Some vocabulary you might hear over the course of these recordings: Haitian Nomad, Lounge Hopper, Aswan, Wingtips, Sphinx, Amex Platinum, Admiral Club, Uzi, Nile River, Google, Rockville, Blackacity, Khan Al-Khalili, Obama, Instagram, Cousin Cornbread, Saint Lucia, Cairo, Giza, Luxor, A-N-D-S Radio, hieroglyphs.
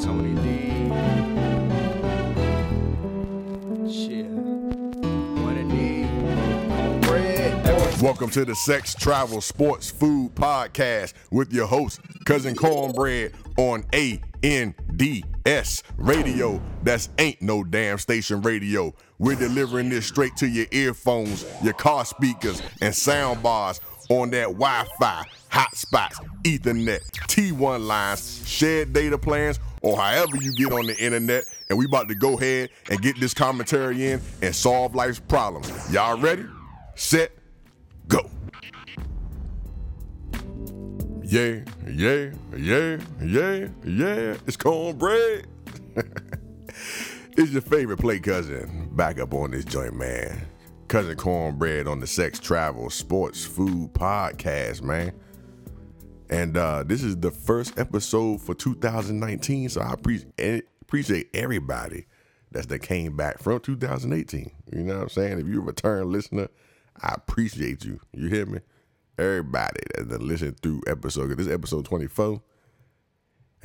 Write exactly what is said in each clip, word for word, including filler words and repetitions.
Tony D. Shit. What it need. Cornbread. Welcome to the Sex, Travel, Sports, Food Podcast with your host, Cousin Cornbread, on A N D S Radio. That's Ain't No Damn Station Radio. We're delivering this straight to your earphones, your car speakers, and sound bars on that Wi-Fi, hotspots, Ethernet, T one lines, shared data plans, or however you get on the internet. And we about to go ahead and get this commentary in and solve life's problems. Y'all ready? Set. Go. Yeah, yeah, yeah, yeah, yeah. It's Cornbread. It's your favorite play cousin. Back up on this joint, man. Cousin Cornbread on the Sex, Travel, Sports, Food Podcast, man. And uh, this is the first episode for two thousand nineteen, so I pre- appreciate everybody that's that came back from two thousand eighteen. You know what I'm saying? If you're a return listener, I appreciate you. You hear me? Everybody that, that listened through episode, because this is episode twenty-four.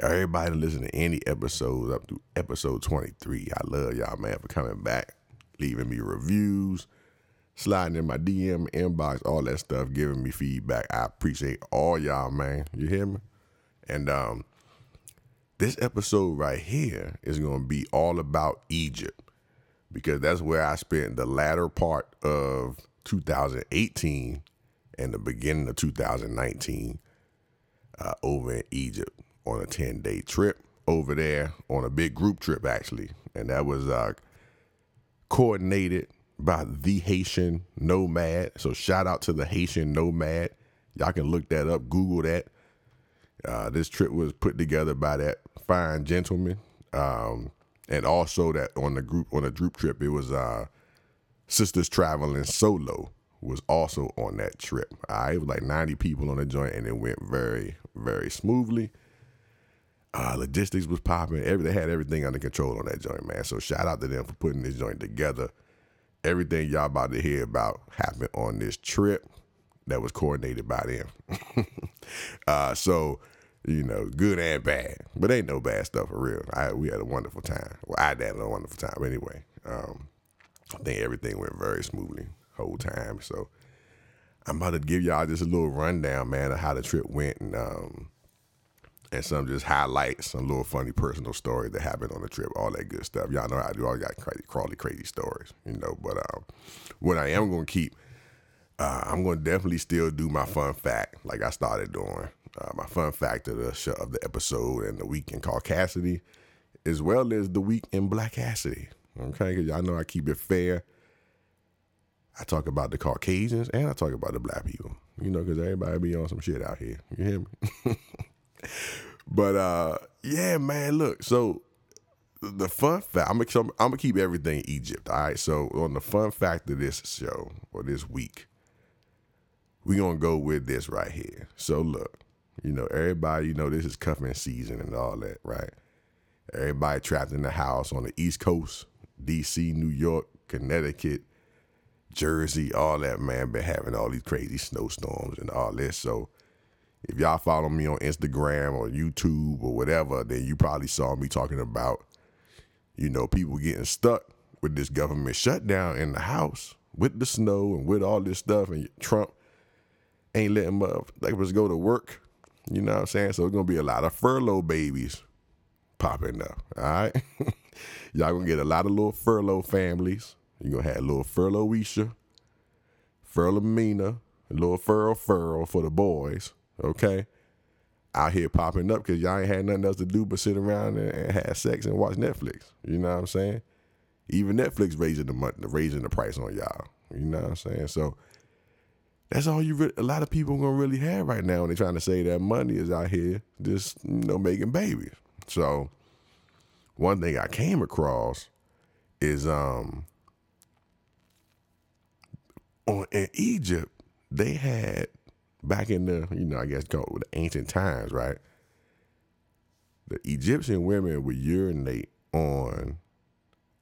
Everybody that listened to any episodes up through episode twenty-three. I love y'all, man, for coming back, leaving me reviews, sliding in my D M, inbox, all that stuff, giving me feedback. I appreciate all y'all, man. You hear me? And um, this episode right here is going to be all about Egypt, because that's where I spent the latter part of two thousand eighteen and the beginning of two thousand nineteen uh, over in Egypt on a ten-day trip over there, on a big group trip, actually. And that was uh, coordinated by the Haitian Nomad. So shout out to the Haitian Nomad. Y'all can look that up, Google that. Uh, this trip was put together by that fine gentleman, um, and also that on the group on the group trip, it was uh, Sisters Traveling Solo was also on that trip. All right, it was like ninety people on the joint, and it went very, very smoothly. Uh, logistics was popping. Every, they had everything under control on that joint, man. So shout out to them for putting this joint together. Everything y'all about to hear about happened on this trip that was coordinated by them. uh, so, you know, good and bad. But ain't no bad stuff for real. I, we had a wonderful time. Well, I had a wonderful time. But anyway, um, I think everything went very smoothly the whole time. So I'm about to give y'all just a little rundown, man, of how the trip went, and um, and some just highlights, some little funny personal story that happened on the trip, all that good stuff. Y'all know how I do. I got crazy, crawly, crazy stories, you know. But um, what I am going to keep, uh, I'm going to definitely still do my fun fact, like I started doing. Uh, my fun fact of the show, of the episode, and the week in Caucasity, as well as the week in Blackacity. Okay, because y'all know I keep it fair. I talk about the Caucasians, and I talk about the black people, you know, because everybody be on some shit out here. You hear me? But uh, yeah, man, look, so the fun fact, I'm gonna, I'm gonna keep everything Egypt, all right? So on the fun fact of this show, or this week, we gonna go with this right here. So look, you know, everybody, you know, this is cuffing season and all that, right? Everybody trapped in the house on the East Coast, D C, New York, Connecticut, Jersey, all that, man, been having all these crazy snowstorms and all this, so if y'all follow me on Instagram or YouTube or whatever, then you probably saw me talking about, you know, people getting stuck with this government shutdown in the house with the snow and with all this stuff. And Trump ain't letting motherfuckers go to work. You know what I'm saying? So it's going to be a lot of furlough babies popping up. All right. Y'all going to get a lot of little furlough families. You're going to have little furloughisha, furlough-mina, little furl-furl for the boys. Okay, out here popping up because y'all ain't had nothing else to do but sit around and, and have sex and watch Netflix. You know what I'm saying? Even Netflix raising the money, raising the price on y'all. You know what I'm saying? So that's all you. Re- a lot of people gonna really have right now when they trying to save that money is out here just, you know, making babies. So one thing I came across is um on in Egypt they had. Back in the, you know, I guess called the ancient times, right? The Egyptian women would urinate on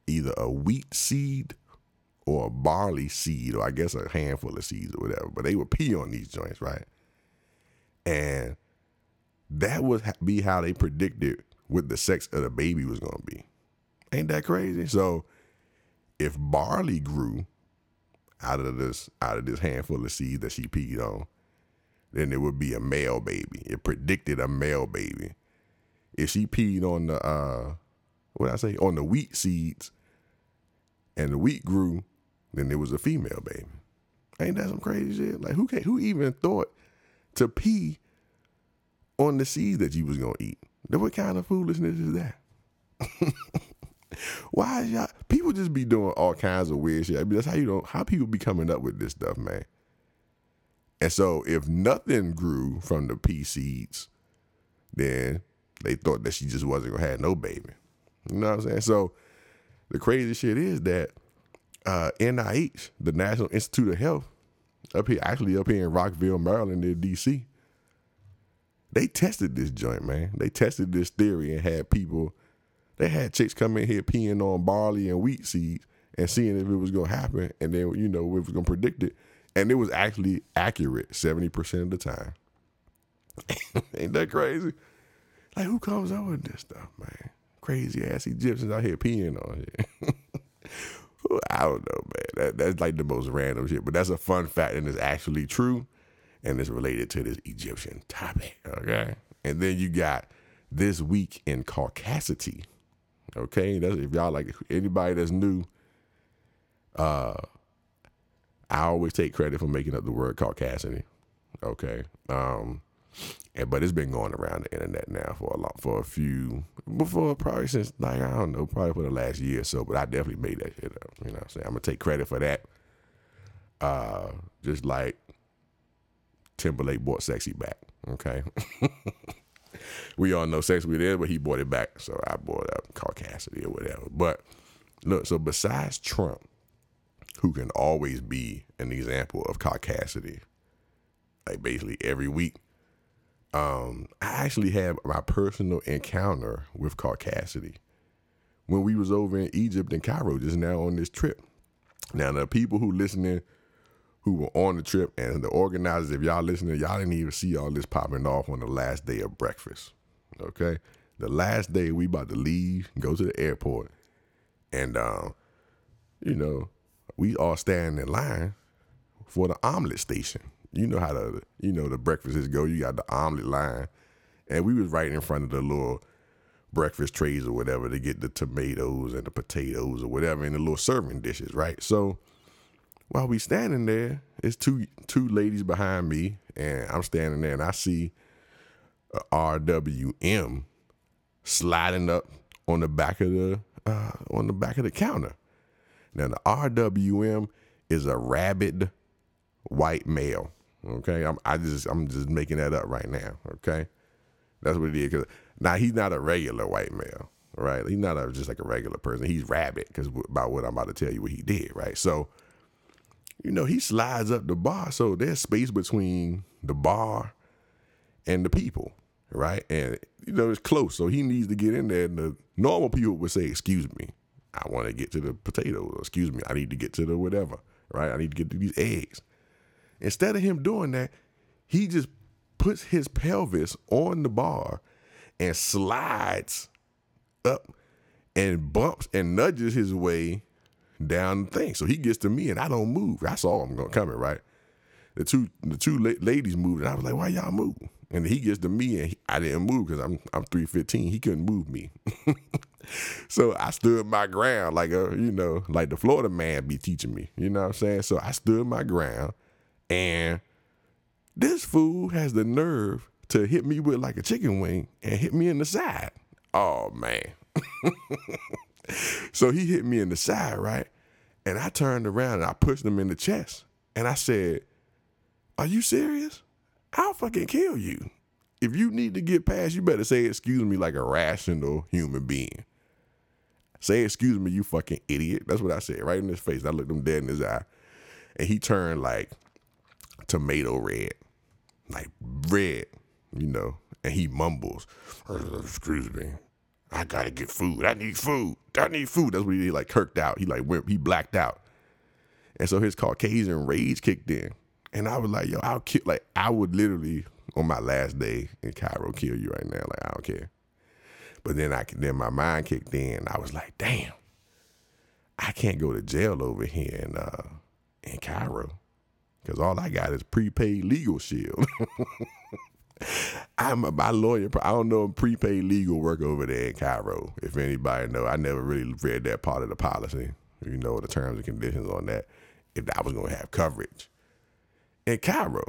either a wheat seed or a barley seed, or I guess a handful of seeds or whatever. But they would pee on these joints, right? And that would be how they predicted what the sex of the baby was going to be. Ain't that crazy? So if barley grew out of this out of this handful of seeds that she peed on, then it would be a male baby. It predicted a male baby. If she peed on the uh, what did I say on the wheat seeds, and the wheat grew, then it was a female baby. Ain't that some crazy shit? Like who can't, who even thought to pee on the seeds that you was gonna eat? What kind of foolishness is that? Why is y'all people just be doing all kinds of weird shit? I mean, that's how you don't how people be coming up with this stuff, man. And so if nothing grew from the pea seeds, then they thought that she just wasn't gonna have no baby. You know what I'm saying? So the crazy shit is that uh, N I H, the National Institute of Health, up here, actually up here in Rockville, Maryland, near D C, they tested this joint, man. They tested this theory and had people, they had chicks come in here peeing on barley and wheat seeds and seeing if it was going to happen and then, you know, if it was going to predict it. And it was actually accurate seventy percent of the time. Ain't that crazy? Like, who comes up with this stuff, man? Crazy ass Egyptians out here peeing on here. I don't know, man. That, that's like the most random shit, but that's a fun fact and it's actually true and it's related to this Egyptian topic, okay? And then you got This Week in Caucasity, okay? That's, if y'all like, anybody that's new, uh, I always take credit for making up the word Caucasity, okay? Um, and, but it's been going around the internet now for a lot, for a few, before probably since, like, I don't know, probably for the last year or so, but I definitely made that shit up, you know what I'm saying? I'm going to take credit for that. Uh, just like Timberlake bought sexy back, okay? We all know sex we did, but he bought it back, so I bought up Caucasity or whatever. But look, so besides Trump, who can always be an example of Caucasity, like basically every week, um, I actually have my personal encounter with Caucasity when we was over in Egypt and Cairo just now on this trip. Now, the people who listening who were on the trip and the organizers, if y'all listening, y'all didn't even see all this popping off on the last day of breakfast, okay? The last day we about to leave, go to the airport, and, um, you know, we all standing in line for the omelet station. You know how the, you know, the breakfasts go. You got the omelet line, and we was right in front of the little breakfast trays or whatever to get the tomatoes and the potatoes or whatever and the little serving dishes, right? So while we standing there, it's two two ladies behind me, and I'm standing there, and I see a R W M sliding up on the back of the uh, on the back of the counter. Now the R W M is a rabid white male. Okay, I'm I just I'm just making that up right now. Okay, that's what it is. Cause now he's not a regular white male, right? He's not a, just like a regular person. He's rabid because about what I'm about to tell you what he did, right? So, you know, he slides up the bar, so there's space between the bar and the people, right? And, you know, it's close, so he needs to get in there, and the normal people would say, excuse me, I want to get to the potatoes, or excuse me, I need to get to the whatever, right? I need to get to these eggs. Instead of him doing that, he just puts his pelvis on the bar and slides up and bumps and nudges his way down the thing. So he gets to me and I don't move. I saw him going coming, right? The two the two la- ladies moved and I was like, why y'all move? And he gets to me and he, I didn't move because I'm I'm three fifteen. He couldn't move me. So I stood my ground like a, you know, like the Florida man be teaching me. You know what I'm saying? So I stood my ground and this fool has the nerve to hit me with like a chicken wing and hit me in the side. Oh man. So he hit me in the side, right? And I turned around and I pushed him in the chest. And I said, are you serious? I'll fucking kill you. If you need to get past, you better say excuse me like a rational human being. Say excuse me, you fucking idiot. That's what I said, right in his face. I looked him dead in his eye. And he turned like tomato red, like red, you know. And he mumbles, excuse me. I gotta get food. I need food. I need food. That's what he did. He like kirked out. He like went, he blacked out. And so his Caucasian rage kicked in. And I was like, yo, I'll kill, like, I would literally on my last day in Cairo, kill you right now. Like, I don't care. But then I then my mind kicked in. I was like, damn, I can't go to jail over here in uh, in Cairo because all I got is prepaid legal shield. I'm a, my lawyer. I don't know if prepaid legal work over there in Cairo. If anybody know, I never really read that part of the policy. You know the terms and conditions on that. If I was gonna have coverage in Cairo,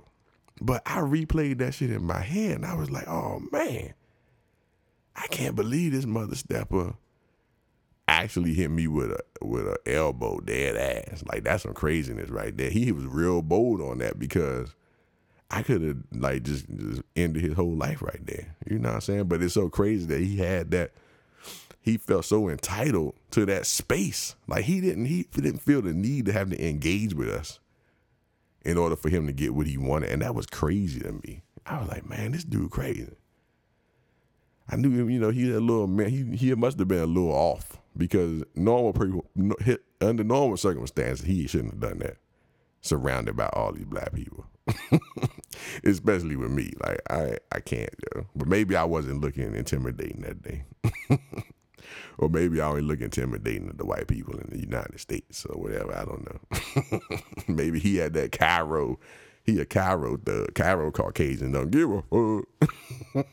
but I replayed that shit in my head, and I was like, oh man, I can't believe this mother stepper actually hit me with a with an elbow dead ass. Like that's some craziness right there. He was real bold on that because I could have like just, just ended his whole life right there. You know what I'm saying? But it's so crazy that he had that. He felt so entitled to that space. Like he didn't he didn't feel the need to have to engage with us in order for him to get what he wanted. And that was crazy to me. I was like, man, this dude crazy. I knew him, you know, he a little man. He he must have been a little off because normal people, under normal circumstances, he shouldn't have done that. Surrounded by all these black people, especially with me, like I I can't, yo. But maybe I wasn't looking intimidating that day, or maybe I only look intimidating at the white people in the United States or whatever. I don't know. Maybe he had that Cairo, he a Cairo thug, Cairo Caucasian don't give a fuck.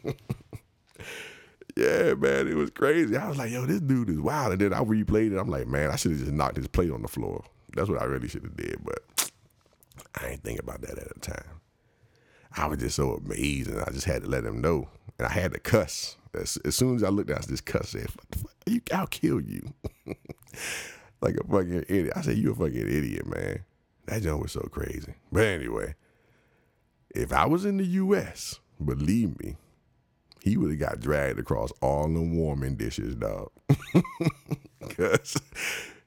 Yeah, man, it was crazy. I was like, yo, this dude is wild. And then I replayed it. I'm like, man, I should have just knocked his plate on the floor. That's what I really should have did, but I ain't think about that at the time. I was just so amazed, and I just had to let him know. And I had to cuss. As, as soon as I looked at this cuss, said, what the fuck? You, I'll kill you. Like a fucking idiot. I said, you a fucking idiot, man. That joke was so crazy. But anyway, if I was in the U S, believe me, he would have got dragged across all the warming dishes, dog. Because...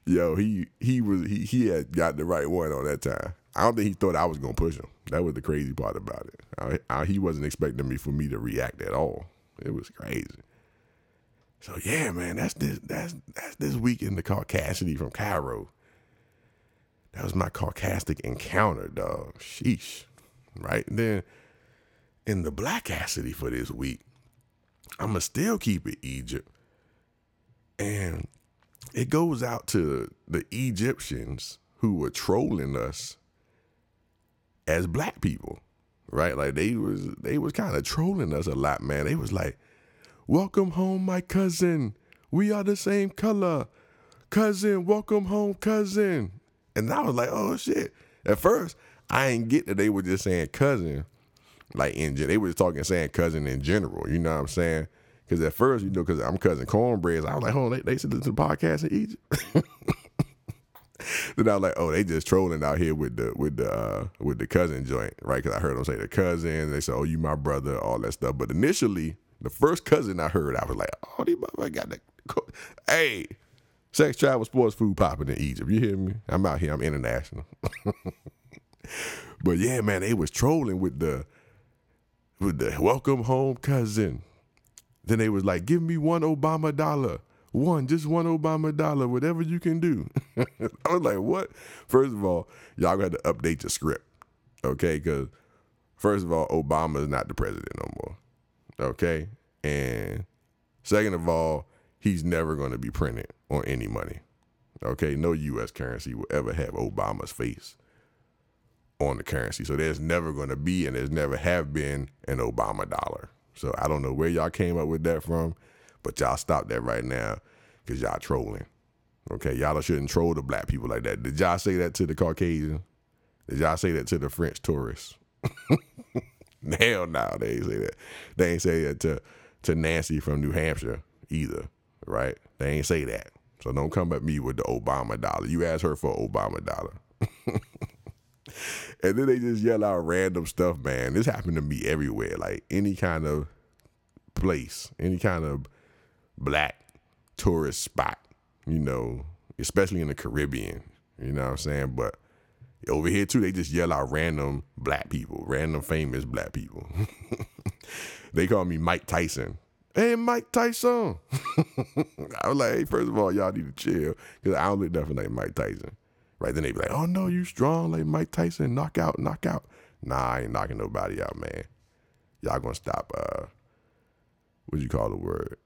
Yo, he he was he he had got the right one on that time. I don't think he thought I was gonna push him. That was the crazy part about it. I, I, he wasn't expecting me for me to react at all. It was crazy. So yeah, man, that's this that's that's this week in the Caucasity from Cairo. That was my Caucastic encounter, dog. Sheesh. Right and then, in the Blackacity for this week, I'ma still keep it Egypt, and it goes out to the Egyptians who were trolling us as black people, right? Like they was they was kind of trolling us a lot, man. They was like, welcome home, my cousin. We are the same color. Cousin, welcome home, cousin. And I was like, oh, shit. At first, I ain't get that they were just saying cousin. Like in they were just talking, saying cousin in general. You know what I'm saying? Because at first, you know, because I'm Cousin Cornbread, so I was like, hold on, they, they should listen to the podcast in Egypt. Then I was like, oh, they just trolling out here with the with the, uh, with the cousin joint, right? Because I heard them say the cousin. They said, oh, you my brother, all that stuff. But initially, the first cousin I heard, I was like, oh, these motherfuckers got that. Co- hey, sex, travel, sports, food popping in Egypt. You hear me? I'm out here. I'm international. But, yeah, man, they was trolling with the with the welcome home cousin. Then they was like, give me one Obama dollar. One, just one Obama dollar, whatever you can do. I was like, what? First of all, y'all got to update your script, okay? Because first of all, Obama is not the president no more, okay? And second of all, he's never going to be printed on any money, okay? No U S currency will ever have Obama's face on the currency. So there's never going to be and there's never have been an Obama dollar. So I don't know where y'all came up with that from, but y'all stop that right now because y'all trolling. Okay, y'all shouldn't troll the black people like that. Did y'all say that to the Caucasian? Did y'all say that to the French tourists? Hell no, they ain't say that. They ain't say that to, to Nancy from New Hampshire either, right? They ain't say that. So don't come at me with the Obama dollar. You asked her for Obama dollar. And then they just yell out random stuff, man. This happened to me everywhere. Like any kind of place, any kind of black tourist spot, you know, especially in the Caribbean, you know what I'm saying? But over here too, they just yell out random black people, random famous black people. They call me Mike Tyson. Hey, Mike Tyson. I was like, hey, first of all, y'all need to chill because I don't look nothing like Mike Tyson. Right, then they be like, oh, no, you strong like Mike Tyson, knock out, knock out. Nah, I ain't knocking nobody out, man. y'all gonna stop, uh, what'd you call the word?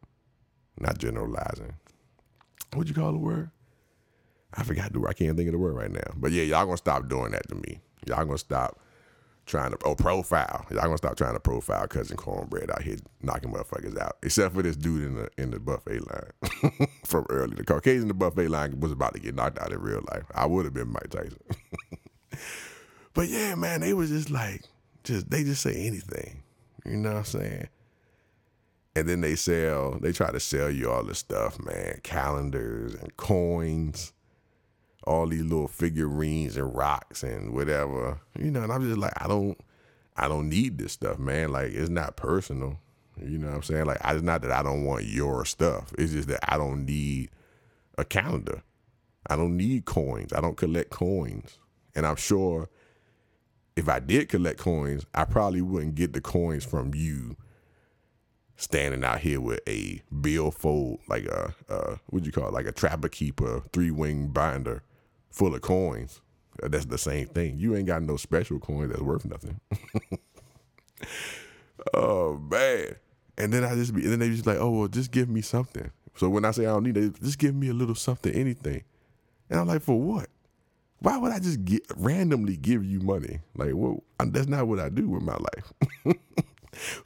Not generalizing. What'd you call the word? I forgot the word. I can't think of the word right now. But yeah, y'all gonna stop doing that to me. Y'all gonna stop trying to, oh, profile. Y'all gonna stop trying to profile Cousin Cornbread out here knocking motherfuckers out. Except for this dude in the in the buffet line from early. The Caucasian in the buffet line was about to get knocked out in real life. I would have been Mike Tyson. But yeah, man, they was just like, just they just say anything. You know what I'm saying? And then they sell, they try to sell you all this stuff, man. Calendars and coins, all these little figurines and rocks and whatever, you know. And I'm just like, I don't, I don't need this stuff, man. Like, it's not personal, you know what I'm saying? Like, I, it's not that I don't want your stuff. It's just that I don't need a calendar. I don't need coins. I don't collect coins. And I'm sure if I did collect coins, I probably wouldn't get the coins from you standing out here with a billfold, like a, a what'd you call it, like a trapper keeper, three-wing binder full of coins. That's the same thing. You ain't got no special coin that's worth nothing. Oh, man. And then I just be, and then they just like, oh, well, just give me something. So when I say I don't need it, just give me a little something, anything. And I'm like, for what? Why would I just get, randomly give you money? Like, well, that's not what I do with my life.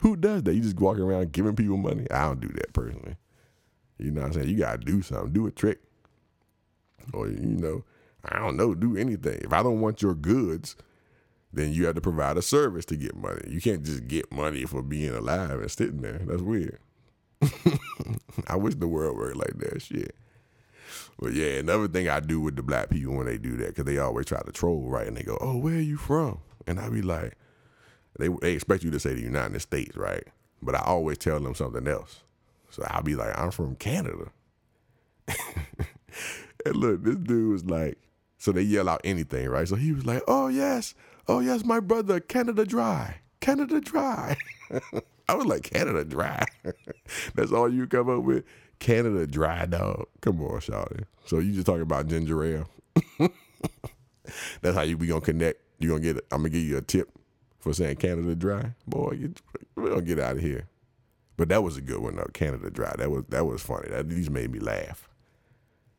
Who does that? You just walk around giving people money? I don't do that personally. You know what I'm saying? You got to do something. Do a trick. Or, you know, I don't know, do anything. If I don't want your goods, then you have to provide a service to get money. You can't just get money for being alive and sitting there. That's weird. I wish the world worked like that. Shit. But yeah, another thing I do with the black people when they do that, because they always try to troll, right? And they go, oh, where are you from? And I be like, They, they expect you to say the United States, right? But I always tell them something else. So I'll be like, I'm from Canada. And look, this dude was like, so they yell out anything, right? So he was like, oh, yes. Oh, yes, my brother, Canada Dry. Canada Dry. I was like, Canada Dry? That's all you come up with? Canada Dry, dog. Come on, shawty. So you just talking about ginger ale. That's how you we going to connect. You going to get it. I'm going to give you a tip for saying Canada Dry. Boy, you, we don't get out of here. But that was a good one though, Canada Dry. That was that was funny. That these made me laugh.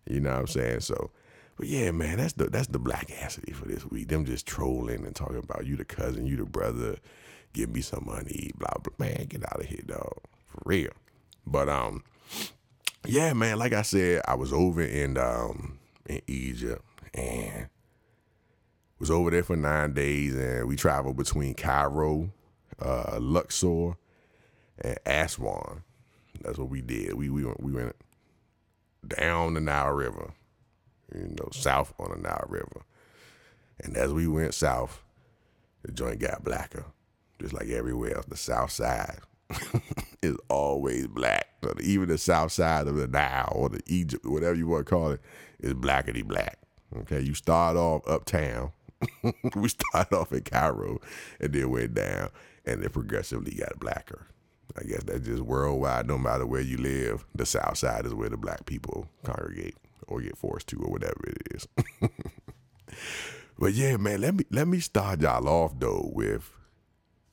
You know what I'm saying? So, but yeah, man, that's the that's the blackacity for this week. Them just trolling and talking about you the cousin, you the brother, give me some money, blah blah. Man, get out of here, dog. For real. But um, yeah, man. Like I said, I was over in um in Egypt and. was over there for nine days, and we traveled between Cairo, uh, Luxor, and Aswan. That's what we did. We we went, we went down the Nile River, you know, south on the Nile River. And as we went south, the joint got blacker, just like everywhere else. The south side is always black. So even the south side of the Nile or the Egypt, whatever you want to call it, is blackety black. Okay, you start off uptown. We started off in Cairo and then went down, and it progressively got blacker. I guess that's just worldwide. No matter where you live, the South Side is where the black people congregate or get forced to or whatever it is. But yeah, man, let me let me start y'all off though with,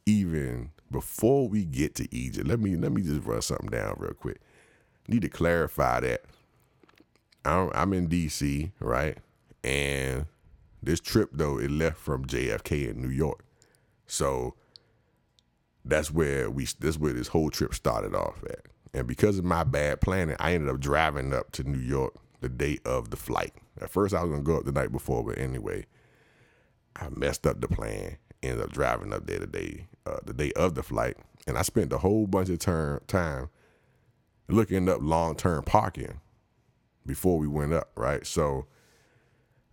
even before we get to Egypt, let me let me just run something down real quick. Need to clarify that I'm, I'm in D C, right? And this trip, though, it left from J F K in New York. So that's where we. That's where this whole trip started off at. And because of my bad planning, I ended up driving up to New York the day of the flight. At first, I was going to go up the night before, but anyway, I messed up the plan, ended up driving up there the day, uh, the day of the flight. And I spent a whole bunch of term, time looking up long-term parking before we went up, right? So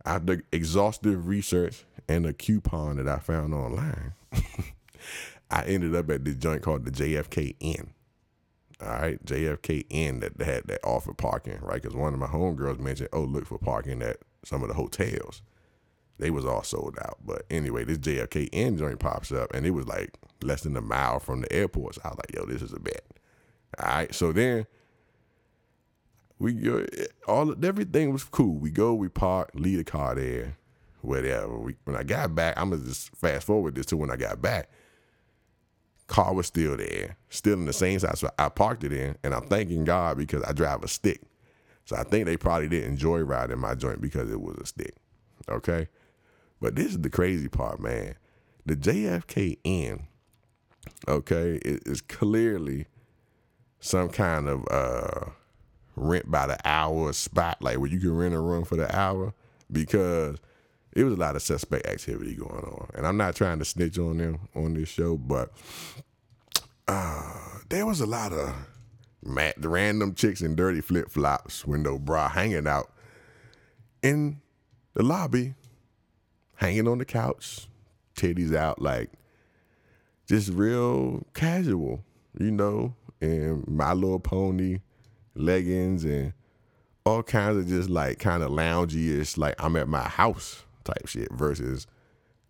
after exhaustive research and a coupon that I found online, I ended up at this joint called the J F K Inn. All right, J F K Inn that had that offered parking, right? Because one of my homegirls mentioned, oh, look for parking at some of the hotels. They was all sold out. But anyway, this J F K Inn joint pops up, and it was like less than a mile from the airport. So I was like, yo, this is a bet. All right, so then We all everything was cool. We go, we park, leave the car there, whatever. We, when I got back, I'm gonna just fast forward this to when I got back. Car was still there, still in the same size. So I parked it in, and I'm thanking God because I drive a stick. So I think they probably didn't joyride in my joint because it was a stick, okay? But this is the crazy part, man. The J F K Inn, okay, is clearly some kind of uh, rent by the hour spot, like where you can rent a room for the hour, because it was a lot of suspect activity going on. And I'm not trying to snitch on them on this show, but uh, there was a lot of mad, random chicks in dirty flip-flops, window bra, hanging out in the lobby, hanging on the couch, titties out, like just real casual, you know, and My Little Pony leggings and all kinds of just like kind of loungy-ish, like I'm at my house type shit versus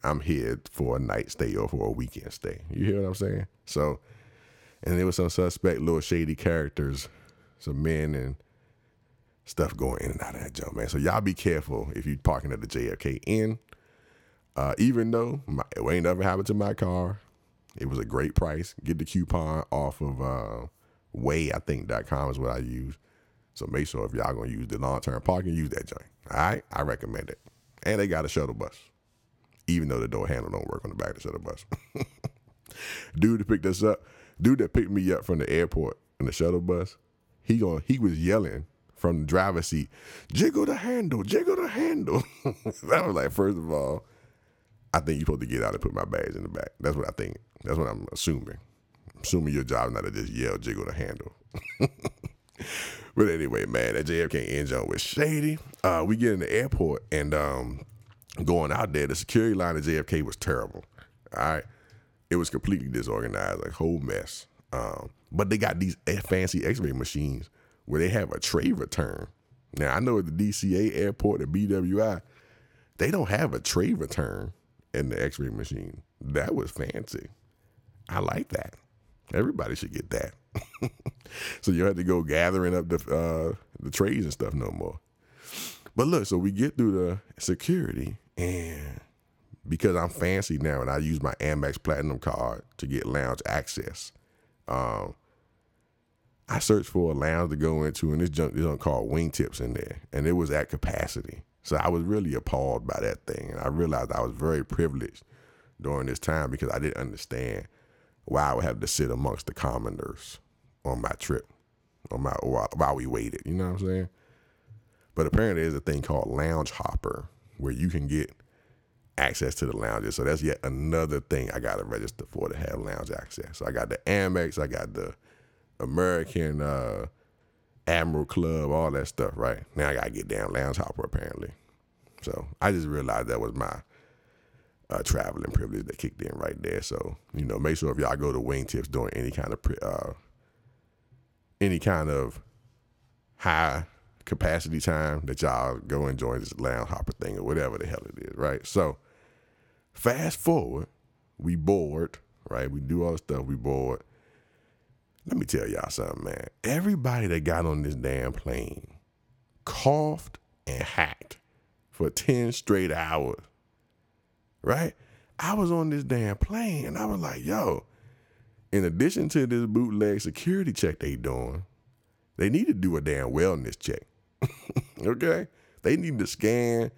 I'm here for a night stay or for a weekend stay. You hear what I'm saying? So, and there was some suspect little shady characters, some men and stuff going in and out of that jump, man. So y'all be careful if you parking at the J F K Inn. Uh, even though my, it ain't never happened to my car, it was a great price. Get the coupon off of uh, way, I think, .com is what I use. So make sure if y'all going to use the long-term parking, use that joint. All right? I recommend it. And they got a shuttle bus, even though the door handle don't work on the back of the shuttle bus. Dude that picked us up, dude that picked me up from the airport in the shuttle bus, he gonna, he was yelling from the driver's seat, jiggle the handle, jiggle the handle. That was like, first of all, I think you're supposed to get out and put my bags in the back. That's what I think. That's what I'm assuming. I'm assuming your job is not to just yell, jiggle the handle. But anyway, man, that J F K Inn joint was shady. Uh, we get in the airport, and um, going out there, the security line at J F K was terrible. All right? It was completely disorganized, like whole mess. Um, but they got these fancy X-ray machines where they have a tray return. Now, I know at the D C A airport, the B W I, they don't have a tray return in the X-ray machine. That was fancy. I like that. Everybody should get that. So you don't have to go gathering up the uh, the trays and stuff no more. But look, so we get through the security, and because I'm fancy now and I use my Amex Platinum card to get lounge access, um, I searched for a lounge to go into, and this junk is called Wingtips in there, and it was at capacity. So I was really appalled by that thing, and I realized I was very privileged during this time because I didn't understand why I would have to sit amongst the commoners on my trip, on my while we waited, you know what I'm saying? But apparently there's a thing called Lounge Hopper where you can get access to the lounges. So that's yet another thing I got to register for to have lounge access. So I got the Amex, I got the American uh, Admiral Club, all that stuff, right? Now I got to get down Lounge Hopper apparently. So I just realized that was my Uh, traveling privilege that kicked in right there. So, you know, make sure if y'all go to Wingtips doing any kind of uh, any kind of high capacity time that y'all go and join this Lounge Hopper thing or whatever the hell it is, right? So, fast forward, we board, right? We do all the stuff, we board. Let me tell y'all something, man. Everybody that got on this damn plane coughed and hacked for ten straight hours. Right? I was on this damn plane, and I was like, yo, in addition to this bootleg security check they doing, they need to do a damn wellness check, okay? They need to scan,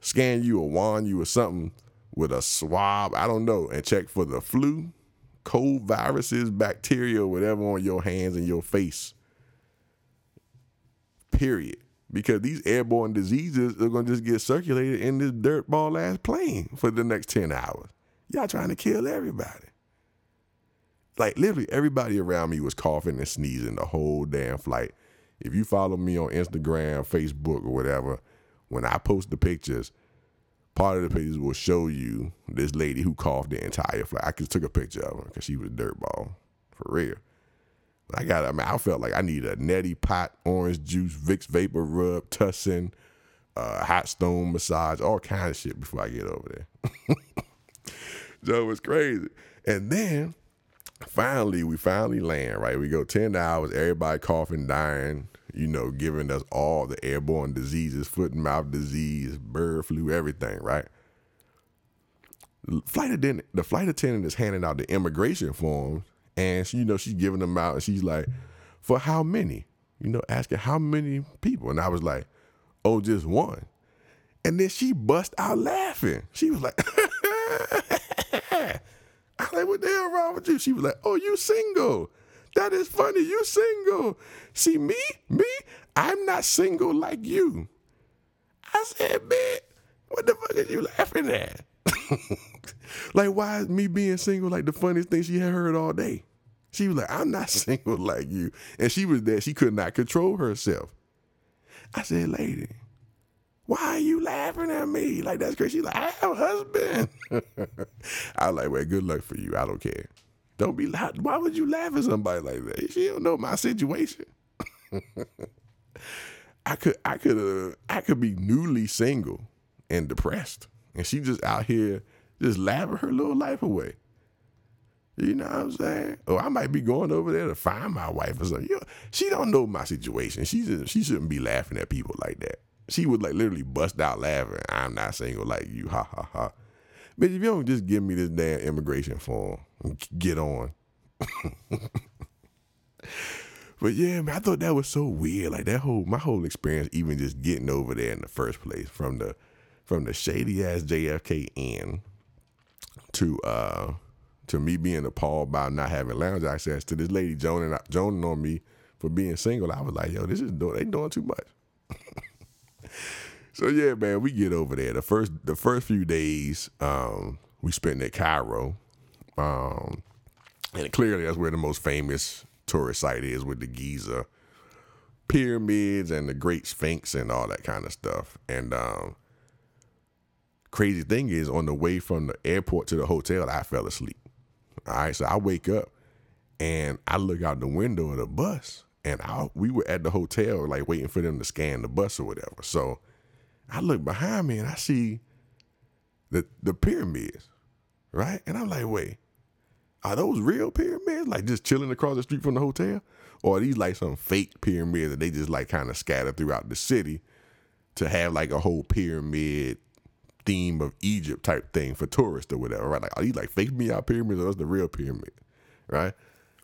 scan you or wand you or something with a swab, I don't know, and check for the flu, cold viruses, bacteria, whatever on your hands and your face, period. Because these airborne diseases are going to just get circulated in this dirtball ass plane for the next ten hours. Y'all trying to kill everybody. Like, literally, everybody around me was coughing and sneezing the whole damn flight. If you follow me on Instagram, Facebook, or whatever, when I post the pictures, part of the pictures will show you this lady who coughed the entire flight. I just took a picture of her because she was dirtball, for real. I got, I mean, I felt like I needed a neti pot, orange juice, Vicks Vapor Rub, Tussin, uh, hot stone massage, all kinds of shit before I get over there. So it was crazy. And then finally, we finally land, right? We go ten hours, everybody coughing, dying, you know, giving us all the airborne diseases, foot and mouth disease, bird flu, everything, right? Flight attendant, the flight attendant is handing out the immigration forms, and she, you know, she's giving them out, and she's like, "For how many?" You know, asking how many people, and I was like, "Oh, just one." And then she bust out laughing. She was like, "I was like, what the hell wrong with you?" She was like, "Oh, you single? That is funny. You single? See me, me? I'm not single like you." I said, "Man, what the fuck are you laughing at?" Like, why is me being single like the funniest thing she had heard all day? She was like, "I'm not single like you." And she was there. She could not control herself. I said, "Lady, why are you laughing at me? Like, that's crazy." She's like, "I have a husband." I was like, "Well, good luck for you. I don't care. Don't be loud. Why would you laugh at somebody like that? She don't know my situation." I could, I could, uh, I could be newly single and depressed, and she just out here just laughing her little life away. You know what I'm saying? Or I might be going over there to find my wife or something. You know, she don't know my situation. She just, she shouldn't be laughing at people like that. She would like literally bust out laughing. "I'm not single like you. Ha ha ha." Bitch, if you don't just give me this damn immigration form, get on. But yeah, man, I thought that was so weird. Like that whole, my whole experience, even just getting over there in the first place, from the from the shady ass J F K Inn to uh. to me being appalled by not having lounge access, to this lady joning, joning on me for being single. I was like, yo, this is doing, they doing too much. So yeah, man, we get over there. The first the first few days um, we spent at Cairo. Um, and clearly that's where the most famous tourist site is, with the Giza pyramids and the Great Sphinx and all that kind of stuff. And um, crazy thing is, on the way from the airport to the hotel, I fell asleep. All right, so I wake up and I look out the window of the bus, and I, we were at the hotel, like waiting for them to scan the bus or whatever. So I look behind me and I see the the pyramids, right? And I'm like, wait, are those real pyramids? Like just chilling across the street from the hotel? Or are these like some fake pyramids that they just like kind of scattered throughout the city to have like a whole pyramid theme of Egypt type thing for tourists or whatever, right? Like, are these like fake me out pyramids, or that's the real pyramid, right?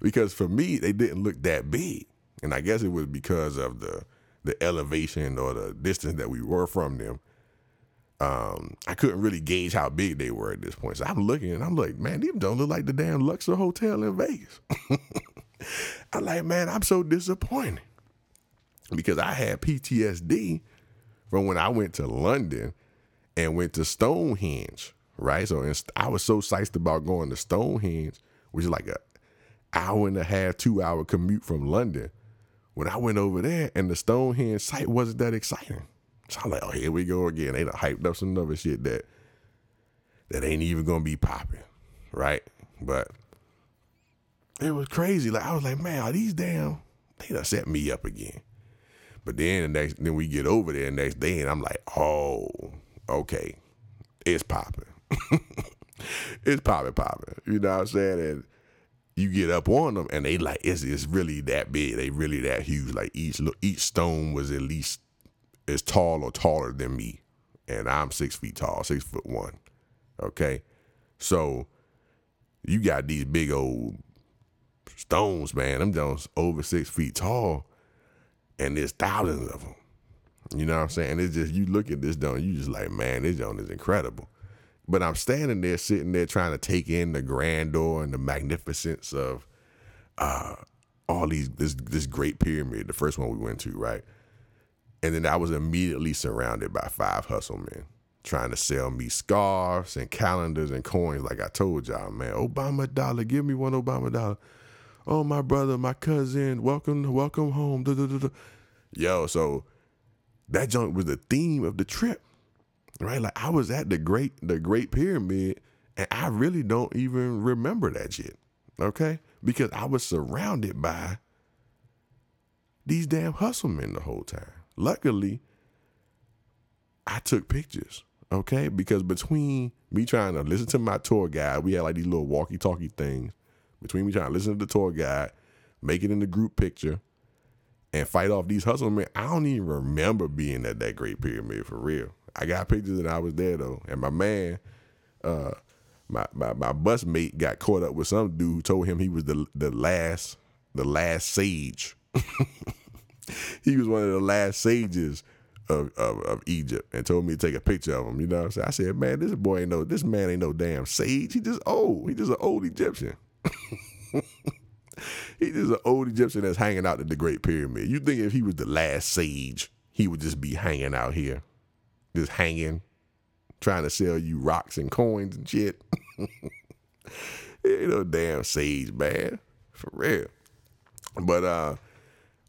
Because for me, they didn't look that big, and I guess it was because of the the elevation or the distance that we were from them. Um, I couldn't really gauge how big they were at this point. So I'm looking, and I'm like, man, these don't look like the damn Luxor hotel in Vegas. I'm like, man, I'm so disappointed, because I had P T S D from when I went to London and went to Stonehenge, right? So I was so psyched about going to Stonehenge, which is like a hour and a half, two hour commute from London. When I went over there, and the Stonehenge site wasn't that exciting. So I'm like, oh, here we go again. They done hyped up some other shit that that ain't even gonna be popping, right? But it was crazy. Like, I was like, man, are these damn, they done set me up again. But then the next, then we get over there the next day, and I'm like, oh, okay, it's popping. It's popping, popping. You know what I'm saying? And you get up on them, and they like, it's it's really that big. They really that huge. Like each each stone was at least as tall or taller than me, and I'm six feet tall, six foot one. Okay, so you got these big old stones, man. Them stones over six feet tall, and there's thousands of them. You know what I'm saying? It's just, you look at this dome, you just like, man, this dome is incredible. But I'm standing there, sitting there, trying to take in the grandeur and the magnificence of uh, all these, this this great pyramid, the first one we went to, right? And then I was immediately surrounded by five hustle men trying to sell me scarves and calendars and coins. Like I told y'all, man, Obama dollar, give me one Obama dollar. Oh, my brother, my cousin, welcome, welcome home. Da, da, da, da. Yo, so that junk was the theme of the trip, right? Like I was at the great, the Great Pyramid, and I really don't even remember that shit, okay? Because I was surrounded by these damn hustle men the whole time. Luckily, I took pictures, okay? Because between me trying to listen to my tour guide, we had like these little walkie-talkie things. Between me trying to listen to the tour guide, make it in the group picture, and fight off these hustle men, I don't even remember being at that Great Pyramid for real. I got pictures that I was there though. And my man, uh, my, my, my bus mate got caught up with some dude who told him he was the the last the last sage. He was one of the last sages of, of, of Egypt, and told me to take a picture of him. You know what I'm saying? I said, man, this boy ain't no this man ain't no damn sage. He just old. He just an old Egyptian. He just an old Egyptian that's hanging out at the Great Pyramid. You think if he was the last sage, he would just be hanging out here, just hanging, trying to sell you rocks and coins and shit? Ain't no damn sage, man, for real. But uh,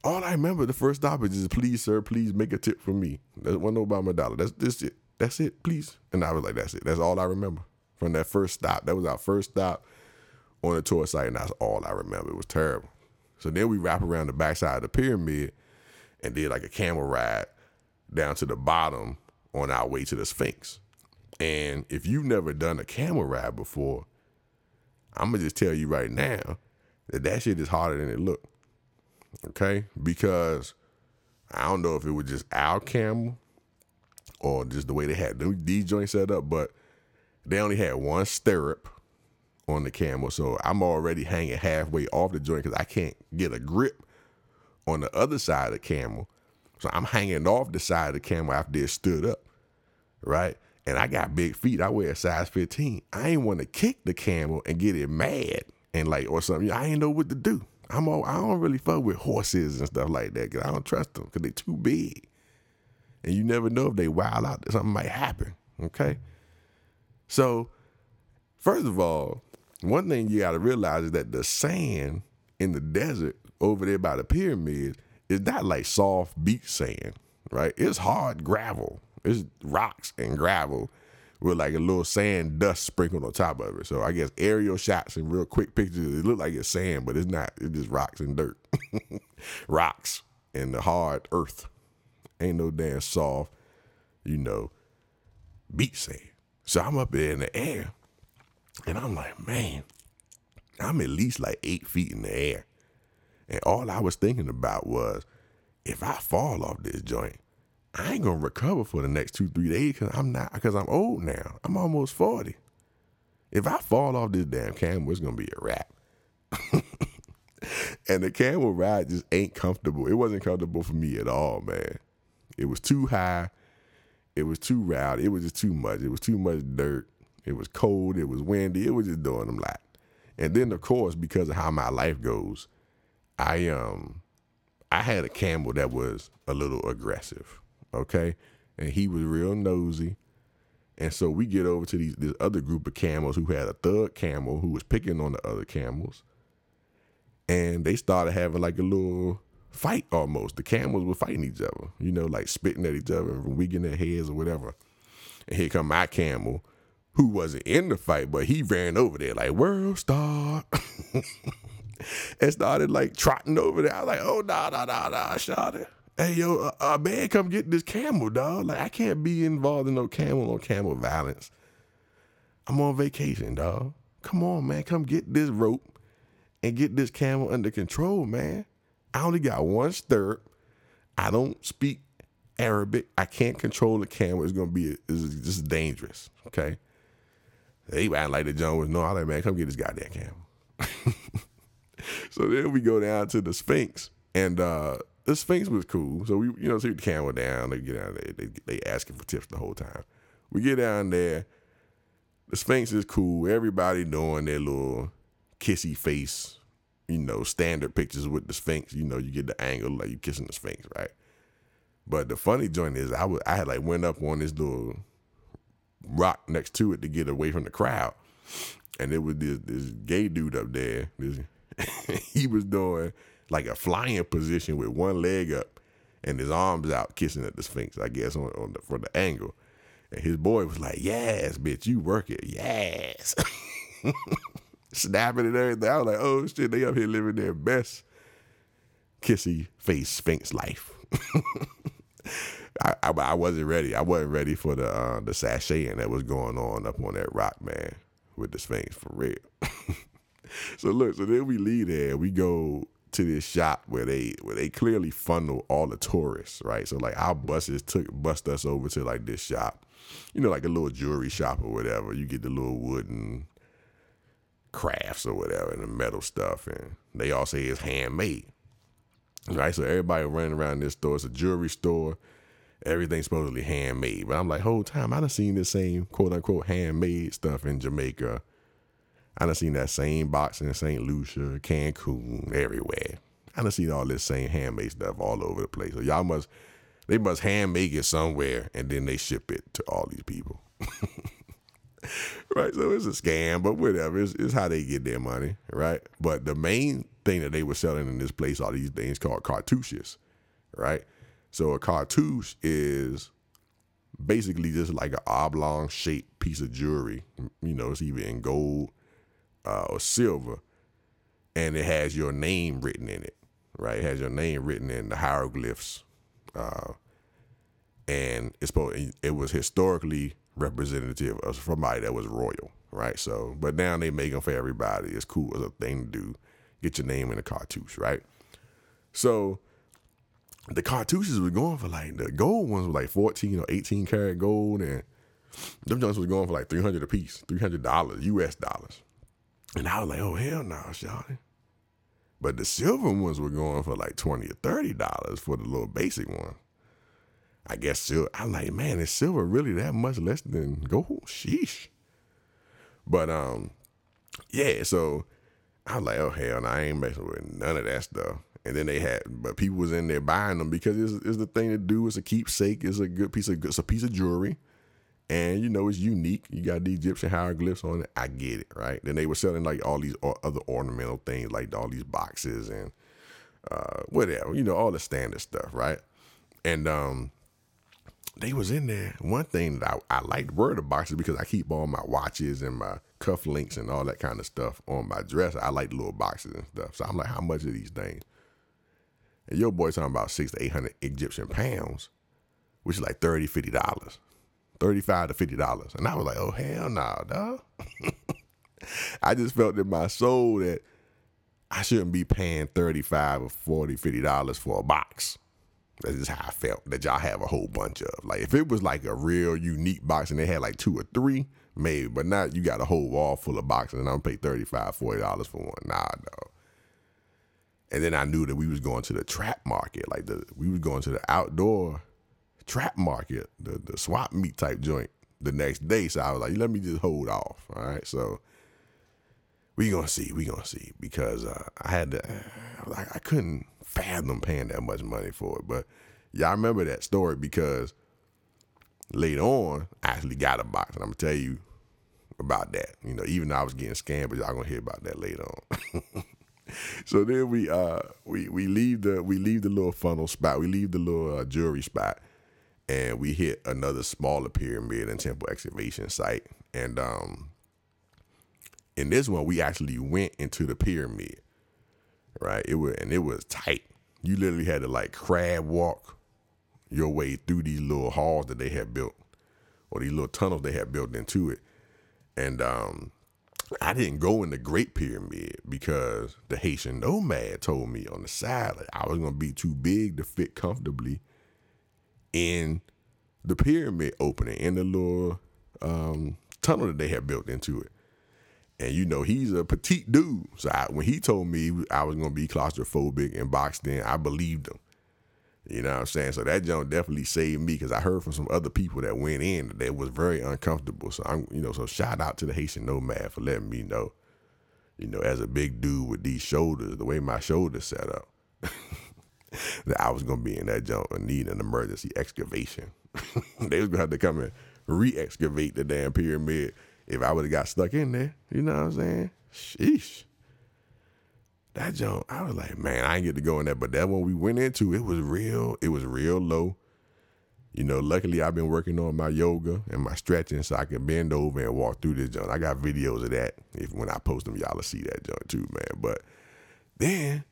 all I remember the first stoppage is, please, sir, please make a tip for me. That wasn't about my dollar. That's this it. That's it, please. And I was like, that's it. That's all I remember from that first stop. That was our first stop on the tour site, and that's all I remember. It was terrible. So then we wrap around the backside of the pyramid and did like a camel ride down to the bottom on our way to the Sphinx. And if you've never done a camel ride before, I'm going to just tell you right now that that shit is harder than it looked. Okay? Because I don't know if it was just our camel or just the way they had them, these joints set up, but they only had one stirrup on the camel. So I'm already hanging halfway off the joint because I can't get a grip on the other side of the camel. So I'm hanging off the side of the camel after it stood up, right? And I got big feet. I wear a size fifteen. I ain't want to kick the camel and get it mad and like or something. I ain't know what to do. I'm all, I don't really fuck with horses and stuff like that because I don't trust them because they too big. And you never know if they wild out, something might happen, okay? So first of all, one thing you got to realize is that the sand in the desert over there by the pyramid is not like soft beach sand, right? It's hard gravel. It's rocks and gravel with like a little sand dust sprinkled on top of it. So I guess aerial shots and real quick pictures, it look like it's sand, but it's not. It's just rocks and dirt. Rocks and the hard earth. Ain't no damn soft, you know, beach sand. So I'm up there in the air, and I'm like, man, I'm at least like eight feet in the air. And all I was thinking about was, if I fall off this joint, I ain't gonna recover for the next two, three days because I'm not, because I'm old now. I'm almost forty. If I fall off this damn camel, it's gonna be a wrap. And the camel ride just ain't comfortable. It wasn't comfortable for me at all, man. It was too high. It was too rowdy. It was just too much. It was too much dirt. It was cold. It was windy. It was just doing them lot. And then, of course, because of how my life goes, I um, I had a camel that was a little aggressive. Okay, and he was real nosy, and so we get over to these this other group of camels who had a third camel who was picking on the other camels, and they started having like a little fight almost. The camels were fighting each other, you know, like spitting at each other and wigging their heads or whatever. And here come my camel, who wasn't in the fight, but he ran over there like world star, and started like trotting over there. I was like, oh nah nah nah nah, shot it. Hey, yo, a uh, uh, man, come get this camel, dog. Like, I can't be involved in no camel or camel violence. I'm on vacation, dog. Come on, man. Come get this rope and get this camel under control, man. I only got one stirrup. I don't speak Arabic. I can't control the camel. It's going to be, it's just dangerous, okay? They act like the Jones. No, I like, man, come get this goddamn camel. So then we go down to the Sphinx, and, uh, the Sphinx was cool. So we, you know, took the camel down. They get down there. They, they asking for tips the whole time. We get down there. The Sphinx is cool. Everybody doing their little kissy face, you know, standard pictures with the Sphinx. You know, you get the angle like you kissing the Sphinx, right? But the funny joint is I was I had like went up on this little rock next to it to get away from the crowd. And there was this, this gay dude up there. This, he was doing like a flying position with one leg up and his arms out kissing at the Sphinx, I guess, on, on the, for the angle. And his boy was like, yes, bitch, you work it. Yes. Snapping and everything. I was like, oh, shit, they up here living their best kissy face Sphinx life. I, I, I wasn't ready. I wasn't ready for the, uh, the sashaying that was going on up on that rock, man, with the Sphinx, for real. So, look, so then we leave there. We go to this shop where they where they clearly funnel all the tourists, right? So like our buses took bust us over to like this shop, you know, like a little jewelry shop or whatever. You get the little wooden crafts or whatever and the metal stuff, and they all say it's handmade. Right? So everybody running around this store. It's a jewelry store. Everything's supposedly handmade. But I'm like, whole time, I done seen this same quote-unquote handmade stuff in Jamaica. I done seen that same box in Saint Lucia, Cancun, everywhere. I done seen all this same handmade stuff all over the place. So y'all must, they must handmade it somewhere, and then they ship it to all these people. Right? So it's a scam, but whatever. It's, it's how they get their money, right? But the main thing that they were selling in this place are these things called cartouches, right? So a cartouche is basically just like an oblong shaped piece of jewelry. You know, it's either in gold uh, or silver, and it has your name written in it, right? It has your name written in the hieroglyphs, uh, and it's supposed, it was historically representative of somebody that was royal, right? So, but now they make them for everybody. It's cool. It's a thing to do. Get your name in a cartouche, right? So the cartouches were going for like, the gold ones were like fourteen or eighteen karat gold, and them joints was going for like three hundred a piece, three hundred dollars, U S dollars. And I was like, oh, hell no, nah, shawty. But the silver ones were going for like twenty or thirty dollars for the little basic one. I guess silver, I'm like, man, is silver really that much less than gold? Sheesh. But, um, yeah, so I was like, oh, hell no, nah, I ain't messing with none of that stuff. And then they had, but people was in there buying them because it's, it's the thing to do. It's a keepsake. It's a good piece of, it's a piece of jewelry. And, you know, it's unique. You got the Egyptian hieroglyphs on it. I get it, right? Then they were selling, like, all these other ornamental things, like all these boxes and uh, whatever. You know, all the standard stuff, right? And um, they was in there. One thing that I, I like to wear the boxes because I keep all my watches and my cufflinks and all that kind of stuff on my dresser. I like the little boxes and stuff. So I'm like, how much are these things? And your boy's talking about six to eight hundred Egyptian pounds, which is like thirty, fifty dollars, thirty-five to fifty dollars. And I was like, "Oh hell no, dog!" I just felt in my soul that I shouldn't be paying thirty-five or forty, fifty dollars for a box. That's just how I felt. That y'all have a whole bunch of. Like if it was like a real unique box and they had like two or three, maybe. But now you got a whole wall full of boxes, and I'm paying thirty-five, forty dollars for one. Nah, dog. And then I knew that we was going to the trap market, like the we was going to the outdoor trap market, the, the swap meet type joint the next day. So I was like, let me just hold off. All right. So we gonna see, we gonna see. Because uh, I had to, I was like, I couldn't fathom paying that much money for it. But y'all remember that story because later on, I actually got a box. And I'm gonna tell you about that. You know, even though I was getting scammed, but y'all gonna hear about that later on. So then we uh we we leave the we leave the little funnel spot, we leave the little uh, jewelry spot, and we hit another smaller pyramid and temple excavation site. And um, in this one, we actually went into the pyramid, right? It was and it was tight. You literally had to like crab walk your way through these little halls that they had built, or these little tunnels they had built into it, and um. I didn't go in the Great Pyramid because the Haitian Nomad told me on the side like I was going to be too big to fit comfortably in the pyramid opening, in the little um, tunnel that they had built into it. And, you know, he's a petite dude. So I, when he told me I was going to be claustrophobic and boxed in, I believed him. You know what I'm saying? So that jump definitely saved me because I heard from some other people that went in that it was very uncomfortable. So I'm, you know, so shout out to the Haitian Nomad for letting me know, you know, as a big dude with these shoulders, the way my shoulders set up, that I was gonna be in that jump and need an emergency excavation. They was gonna have to come and re-excavate the damn pyramid if I would have got stuck in there. You know what I'm saying? Sheesh. That jump, I was like, man, I ain't get to go in that. But that one we went into, it was real. It was real low. You know, luckily I've been working on my yoga and my stretching so I can bend over and walk through this jump. I got videos of that. If when I post them, y'all will see that jump too, man. But then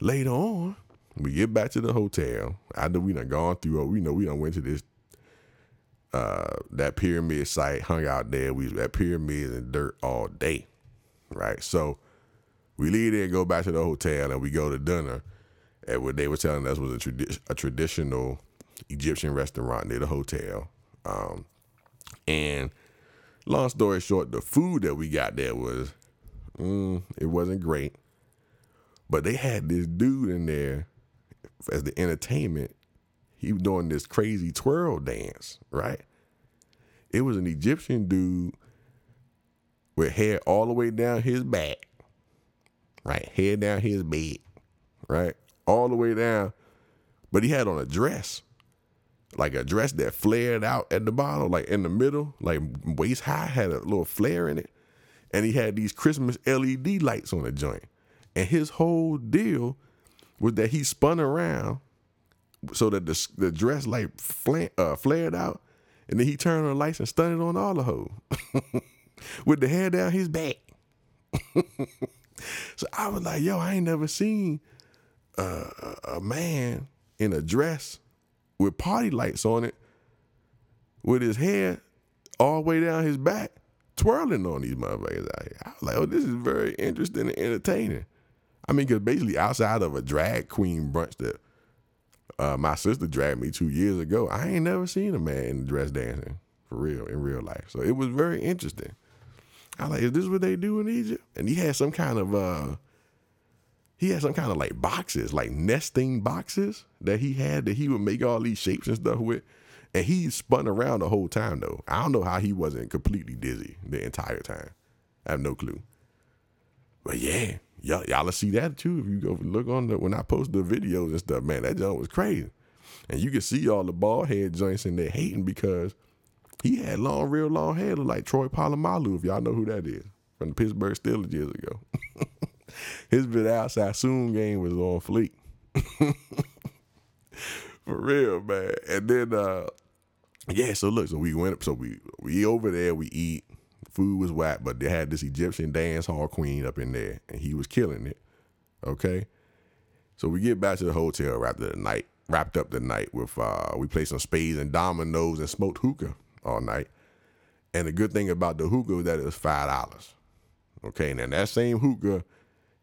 later on, we get back to the hotel. After we done gone through, we know we done went to this, uh, that pyramid site, hung out there. We was at pyramids and dirt all day, right? So we leave there and go back to the hotel, and we go to dinner at what they were telling us was a, tradi- a traditional Egyptian restaurant near the hotel. Um, And long story short, the food that we got there was, mm, it wasn't great. But they had this dude in there as the entertainment. He was doing this crazy twirl dance, right? It was an Egyptian dude with hair all the way down his back, right? Hair down his bed, right? All the way down. But he had on a dress, like a dress that flared out at the bottom, like in the middle, like waist high, had a little flare in it. And he had these Christmas L E D lights on the joint. And his whole deal was that he spun around so that the, the dress like flan, uh, flared out. And then he turned on the lights and stunned on all the hoes with the hair down his back. So I was like, yo, I ain't never seen uh, a man in a dress with party lights on it with his hair all the way down his back twirling on these motherfuckers out here. I was like, oh, this is very interesting and entertaining. I mean, because basically outside of a drag queen brunch that uh, my sister dragged me two years ago, I ain't never seen a man in dress dancing for real, in real life. So it was very interesting. I was like, is this what they do in Egypt? And he had some kind of, uh, he had some kind of like boxes, like nesting boxes that he had that he would make all these shapes and stuff with. And he spun around the whole time, though. I don't know how he wasn't completely dizzy the entire time. I have no clue. But yeah, y'all, y'all will see that too. If you go look on the, when I post the videos and stuff, man, that joint was crazy. And you can see all the bald head joints in there hating because he had long, real long hair, look like Troy Polamalu, if y'all know who that is, from the Pittsburgh Steelers years ago. His bit outside soon game was on fleek. For real, man. And then, uh, yeah, so look, so we went up, so we we over there, we eat. Food was whack, but they had this Egyptian dance hall queen up in there, and he was killing it, okay? So we get back to the hotel after the night, wrapped up the night with, uh, we played some spades and dominoes and smoked hookah all night. And the good thing about the hookah was that it was five dollars, okay? And then that same hookah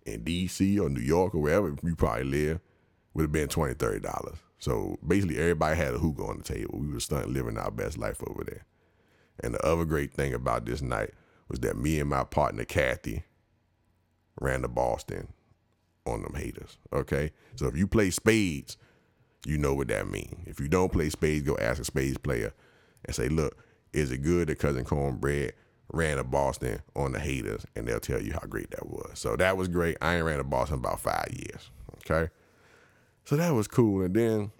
in D C or New York or wherever you probably live would have been twenty dollars, thirty dollars. So basically everybody had a hookah on the table. We were stunt living our best life over there. And the other great thing about this night was that me and my partner, Kathy, ran to Boston on them haters, okay? So if you play spades, you know what that means. If you don't play spades, go ask a spades player and say, look, is it good that Cousin Cornbread ran to Boston on the haters? And they'll tell you how great that was. So that was great. I ain't ran to Boston in about five years, okay? So that was cool. And then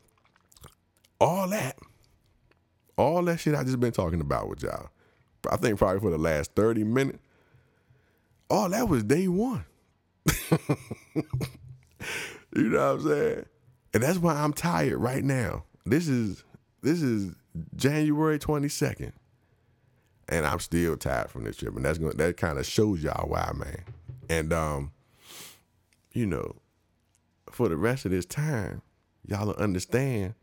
all that, all that shit I just been talking about with y'all, I think probably for the last thirty minutes, all that was day one. You know what I'm saying? And that's why I'm tired right now. This is this is January twenty-second, and I'm still tired from this trip. And that's gonna, that kind of shows y'all why, man. And, um, you know, for the rest of this time, y'all will understand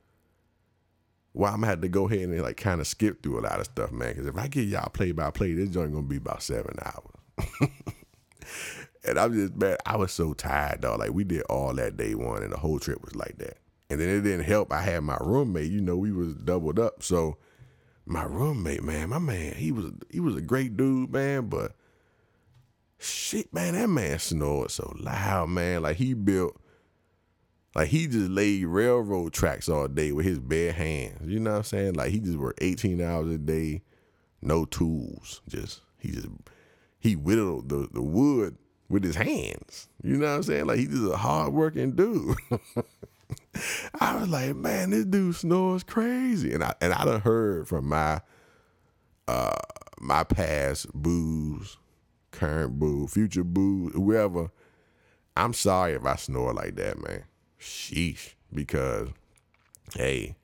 why I'm going to have to go ahead and like kind of skip through a lot of stuff, man. Because if I give y'all play-by-play, this joint going to be about seven hours. And I'm just, man, I was so tired, dog. Like, we did all that day one, and the whole trip was like that. And then it didn't help. I had my roommate. You know, we was doubled up. So my roommate, man, my man, he was he was a great dude, man. But shit, man, that man snored so loud, man. Like, he built... Like, he just laid railroad tracks all day with his bare hands. You know what I'm saying? Like, he just worked eighteen hours a day, no tools. Just, he just, he whittled the, the wood with his hands. You know what I'm saying? Like, he just a hard-working dude. I was like, man, this dude snores crazy. And I and I done heard from my, uh, my past boos, current boo, future boo, whoever, I'm sorry if I snore like that, man. Sheesh, because, hey,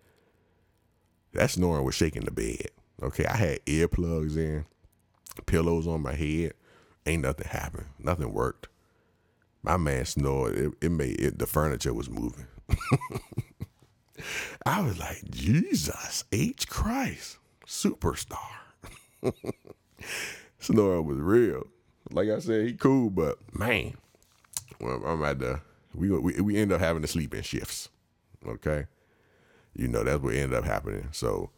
that snoring was shaking the bed, okay? I had earplugs in, pillows on my head. Ain't nothing happened. Nothing worked. My man snored. It, it made it, the furniture was moving. I was like, Jesus H. Christ, superstar. Snoring was real. Like I said, he cool, but, man, well, I'm at the... We, we we end up having to sleep in shifts, okay? You know, that's what ended up happening. So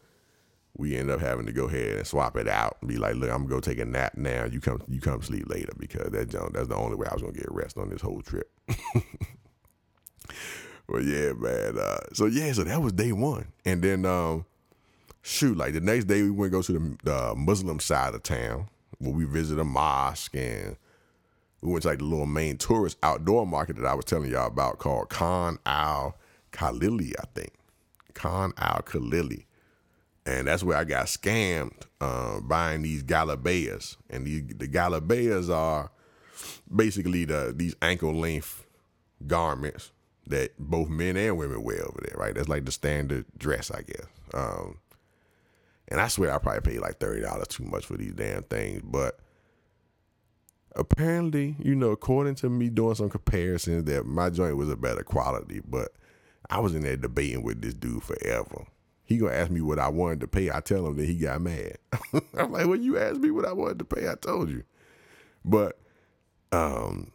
we end up having to go ahead and swap it out and be like, look, I'm gonna go take a nap now. You come, you come sleep later, because that junk, that's the only way I was gonna get rest on this whole trip. But yeah, man. Uh, so yeah, so that was day one, and then um, shoot, like the next day we went to go to the uh, Muslim side of town where we visited a mosque, and we went to like the little main tourist outdoor market that I was telling y'all about called Khan Al-Khalili, I think. Khan Al-Khalili. And that's where I got scammed uh, buying these Galabayas. And the, the Galabayas are basically the these ankle-length garments that both men and women wear over there, right? That's like the standard dress, I guess. Um, and I swear I probably paid like thirty dollars too much for these damn things. But apparently, you know, according to me doing some comparisons, that my joint was a better quality. But I was in there debating with this dude forever. He gonna ask me what I wanted to pay. I tell him that he got mad. I'm like, well, you asked me what I wanted to pay. I told you. But, um,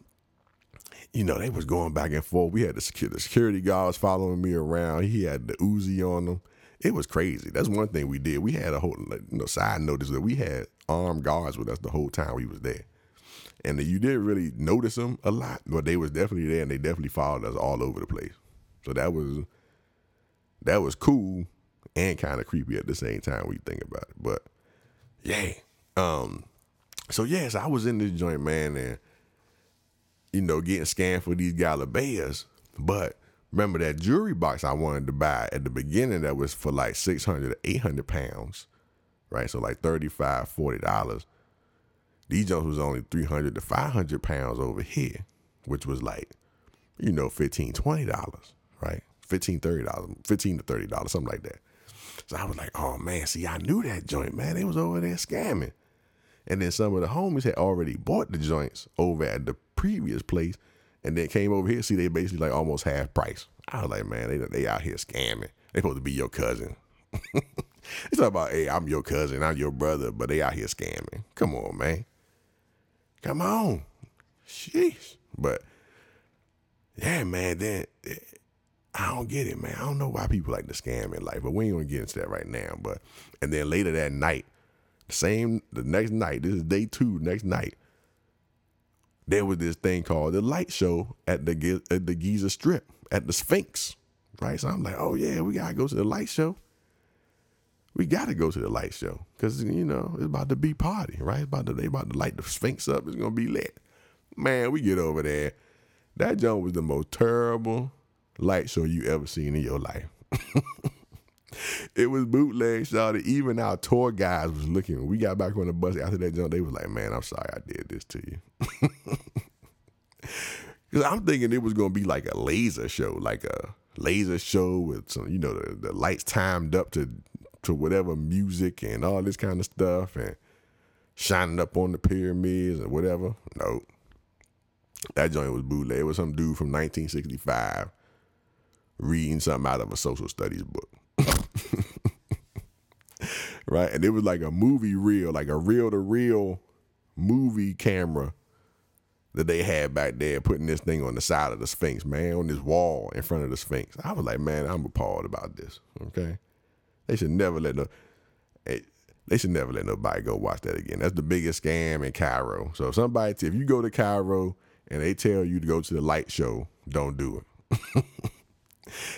you know, they was going back and forth. We had the security, the security guards following me around. He had the Uzi on them. It was crazy. That's one thing we did. We had a whole, you know, side note is that we had armed guards with us the whole time we was there. And you didn't really notice them a lot, but they was definitely there, and they definitely followed us all over the place. So that was, that was cool. And kind of creepy at the same time when you think about it. But, yeah. Um, so, yes, I was in this joint, man, and, you know, getting scammed for these Galabayas. But remember that jewelry box I wanted to buy at the beginning that was for like six hundred to eight hundred pounds, right? So, like thirty-five dollars, forty dollars. These joints was only three hundred to five hundred pounds over here, which was like, you know, fifteen dollars, twenty dollars, right? fifteen dollars, thirty dollars, fifteen to thirty dollars, something like that. So I was like, oh, man, see, I knew that joint, man. They was over there scamming. And then some of the homies had already bought the joints over at the previous place and then came over here. See, they basically like almost half price. I was like, man, they they out here scamming. They supposed to be your cousin. It's not about, hey, I'm your cousin, I'm your brother, but they out here scamming. Come on, man. Come on. Sheesh. But, yeah, man, then... It, I don't get it, man. I don't know why people like to scam in life, but we ain't gonna get into that right now. But and then later that night, the same the next night, this is day two, next night, there was this thing called the light show at the at the Giza Strip at the Sphinx, right? So I'm like, oh yeah, we gotta go to the light show. We gotta go to the light show because you know it's about to be party, right? It's about to, they about to light the Sphinx up. It's gonna be lit, man. We get over there. That joint was the most terrible light show you ever seen in your life. It was bootleg, shawty. Even our tour guys was looking. When we got back on the bus after that jump, they was like, man, I'm sorry I did this to you. Because I'm thinking it was going to be like a laser show, like a laser show with some, you know, the, the lights timed up to, to whatever music and all this kind of stuff and shining up on the pyramids and whatever. Nope. That joint was bootleg. It was some dude from nineteen sixty-five. Reading something out of a social studies book. Right? And it was like a movie reel, like a reel-to-reel movie camera that they had back there putting this thing on the side of the Sphinx, man, on this wall in front of the Sphinx. I was like, man, I'm appalled about this, okay? They should never let no, they should never let nobody go watch that again. That's the biggest scam in Cairo. So if somebody, if you go to Cairo and they tell you to go to the light show, don't do it.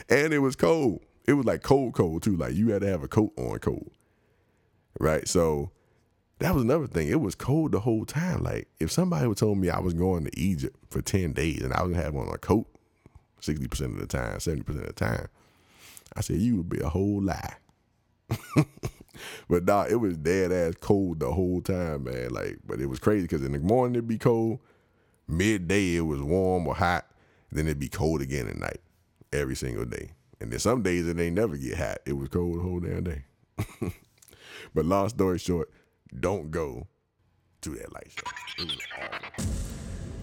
And it was cold. It was like cold, cold too. Like you had to have a coat on cold. Right? So that was another thing. It was cold the whole time. Like if somebody would told me I was going to Egypt for ten days and I was going to have on a coat sixty percent of the time, seventy percent of the time, I said, you would be a whole lie. But nah, it was dead ass cold the whole time, man. Like, but it was crazy because in the morning it'd be cold. Midday it was warm or hot. Then it'd be cold again at night. Every single day. And then some days it ain't never get hot. It was cold the whole damn day. But long story short, don't go to that light show.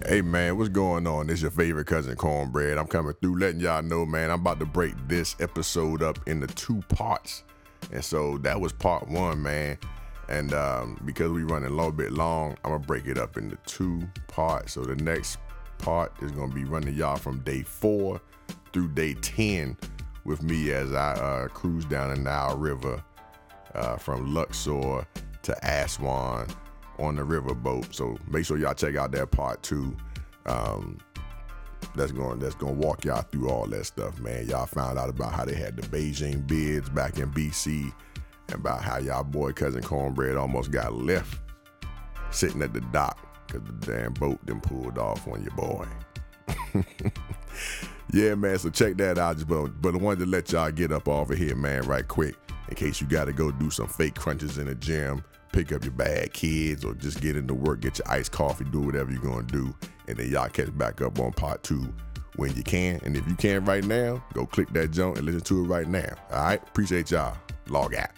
Hey, man, what's going on? This your favorite cousin, Cornbread. I'm coming through letting y'all know, man, I'm about to break this episode up into two parts. And so that was part one, man. And um, because we running a little bit long, I'm going to break it up into two parts. So the next part is going to be running y'all from day four through day ten with me as I uh, cruise down the Nile River uh, from Luxor to Aswan on the riverboat. So make sure y'all check out that part two. Um, that's going that's going to walk y'all through all that stuff, man. Y'all found out about how they had the Beijing bids back in B C and about how y'all boy Cousin Cornbread almost got left sitting at the dock because the damn boat then pulled off on your boy. Yeah, man, so check that out. But, but I wanted to let y'all get up off of here, man, right quick, in case you got to go do some fake crunches in the gym, pick up your bad kids, or just get into work, get your iced coffee, do whatever you're going to do, and then y'all catch back up on part two when you can. And if you can right now, go click that jump and listen to it right now. All right? Appreciate y'all. Log out.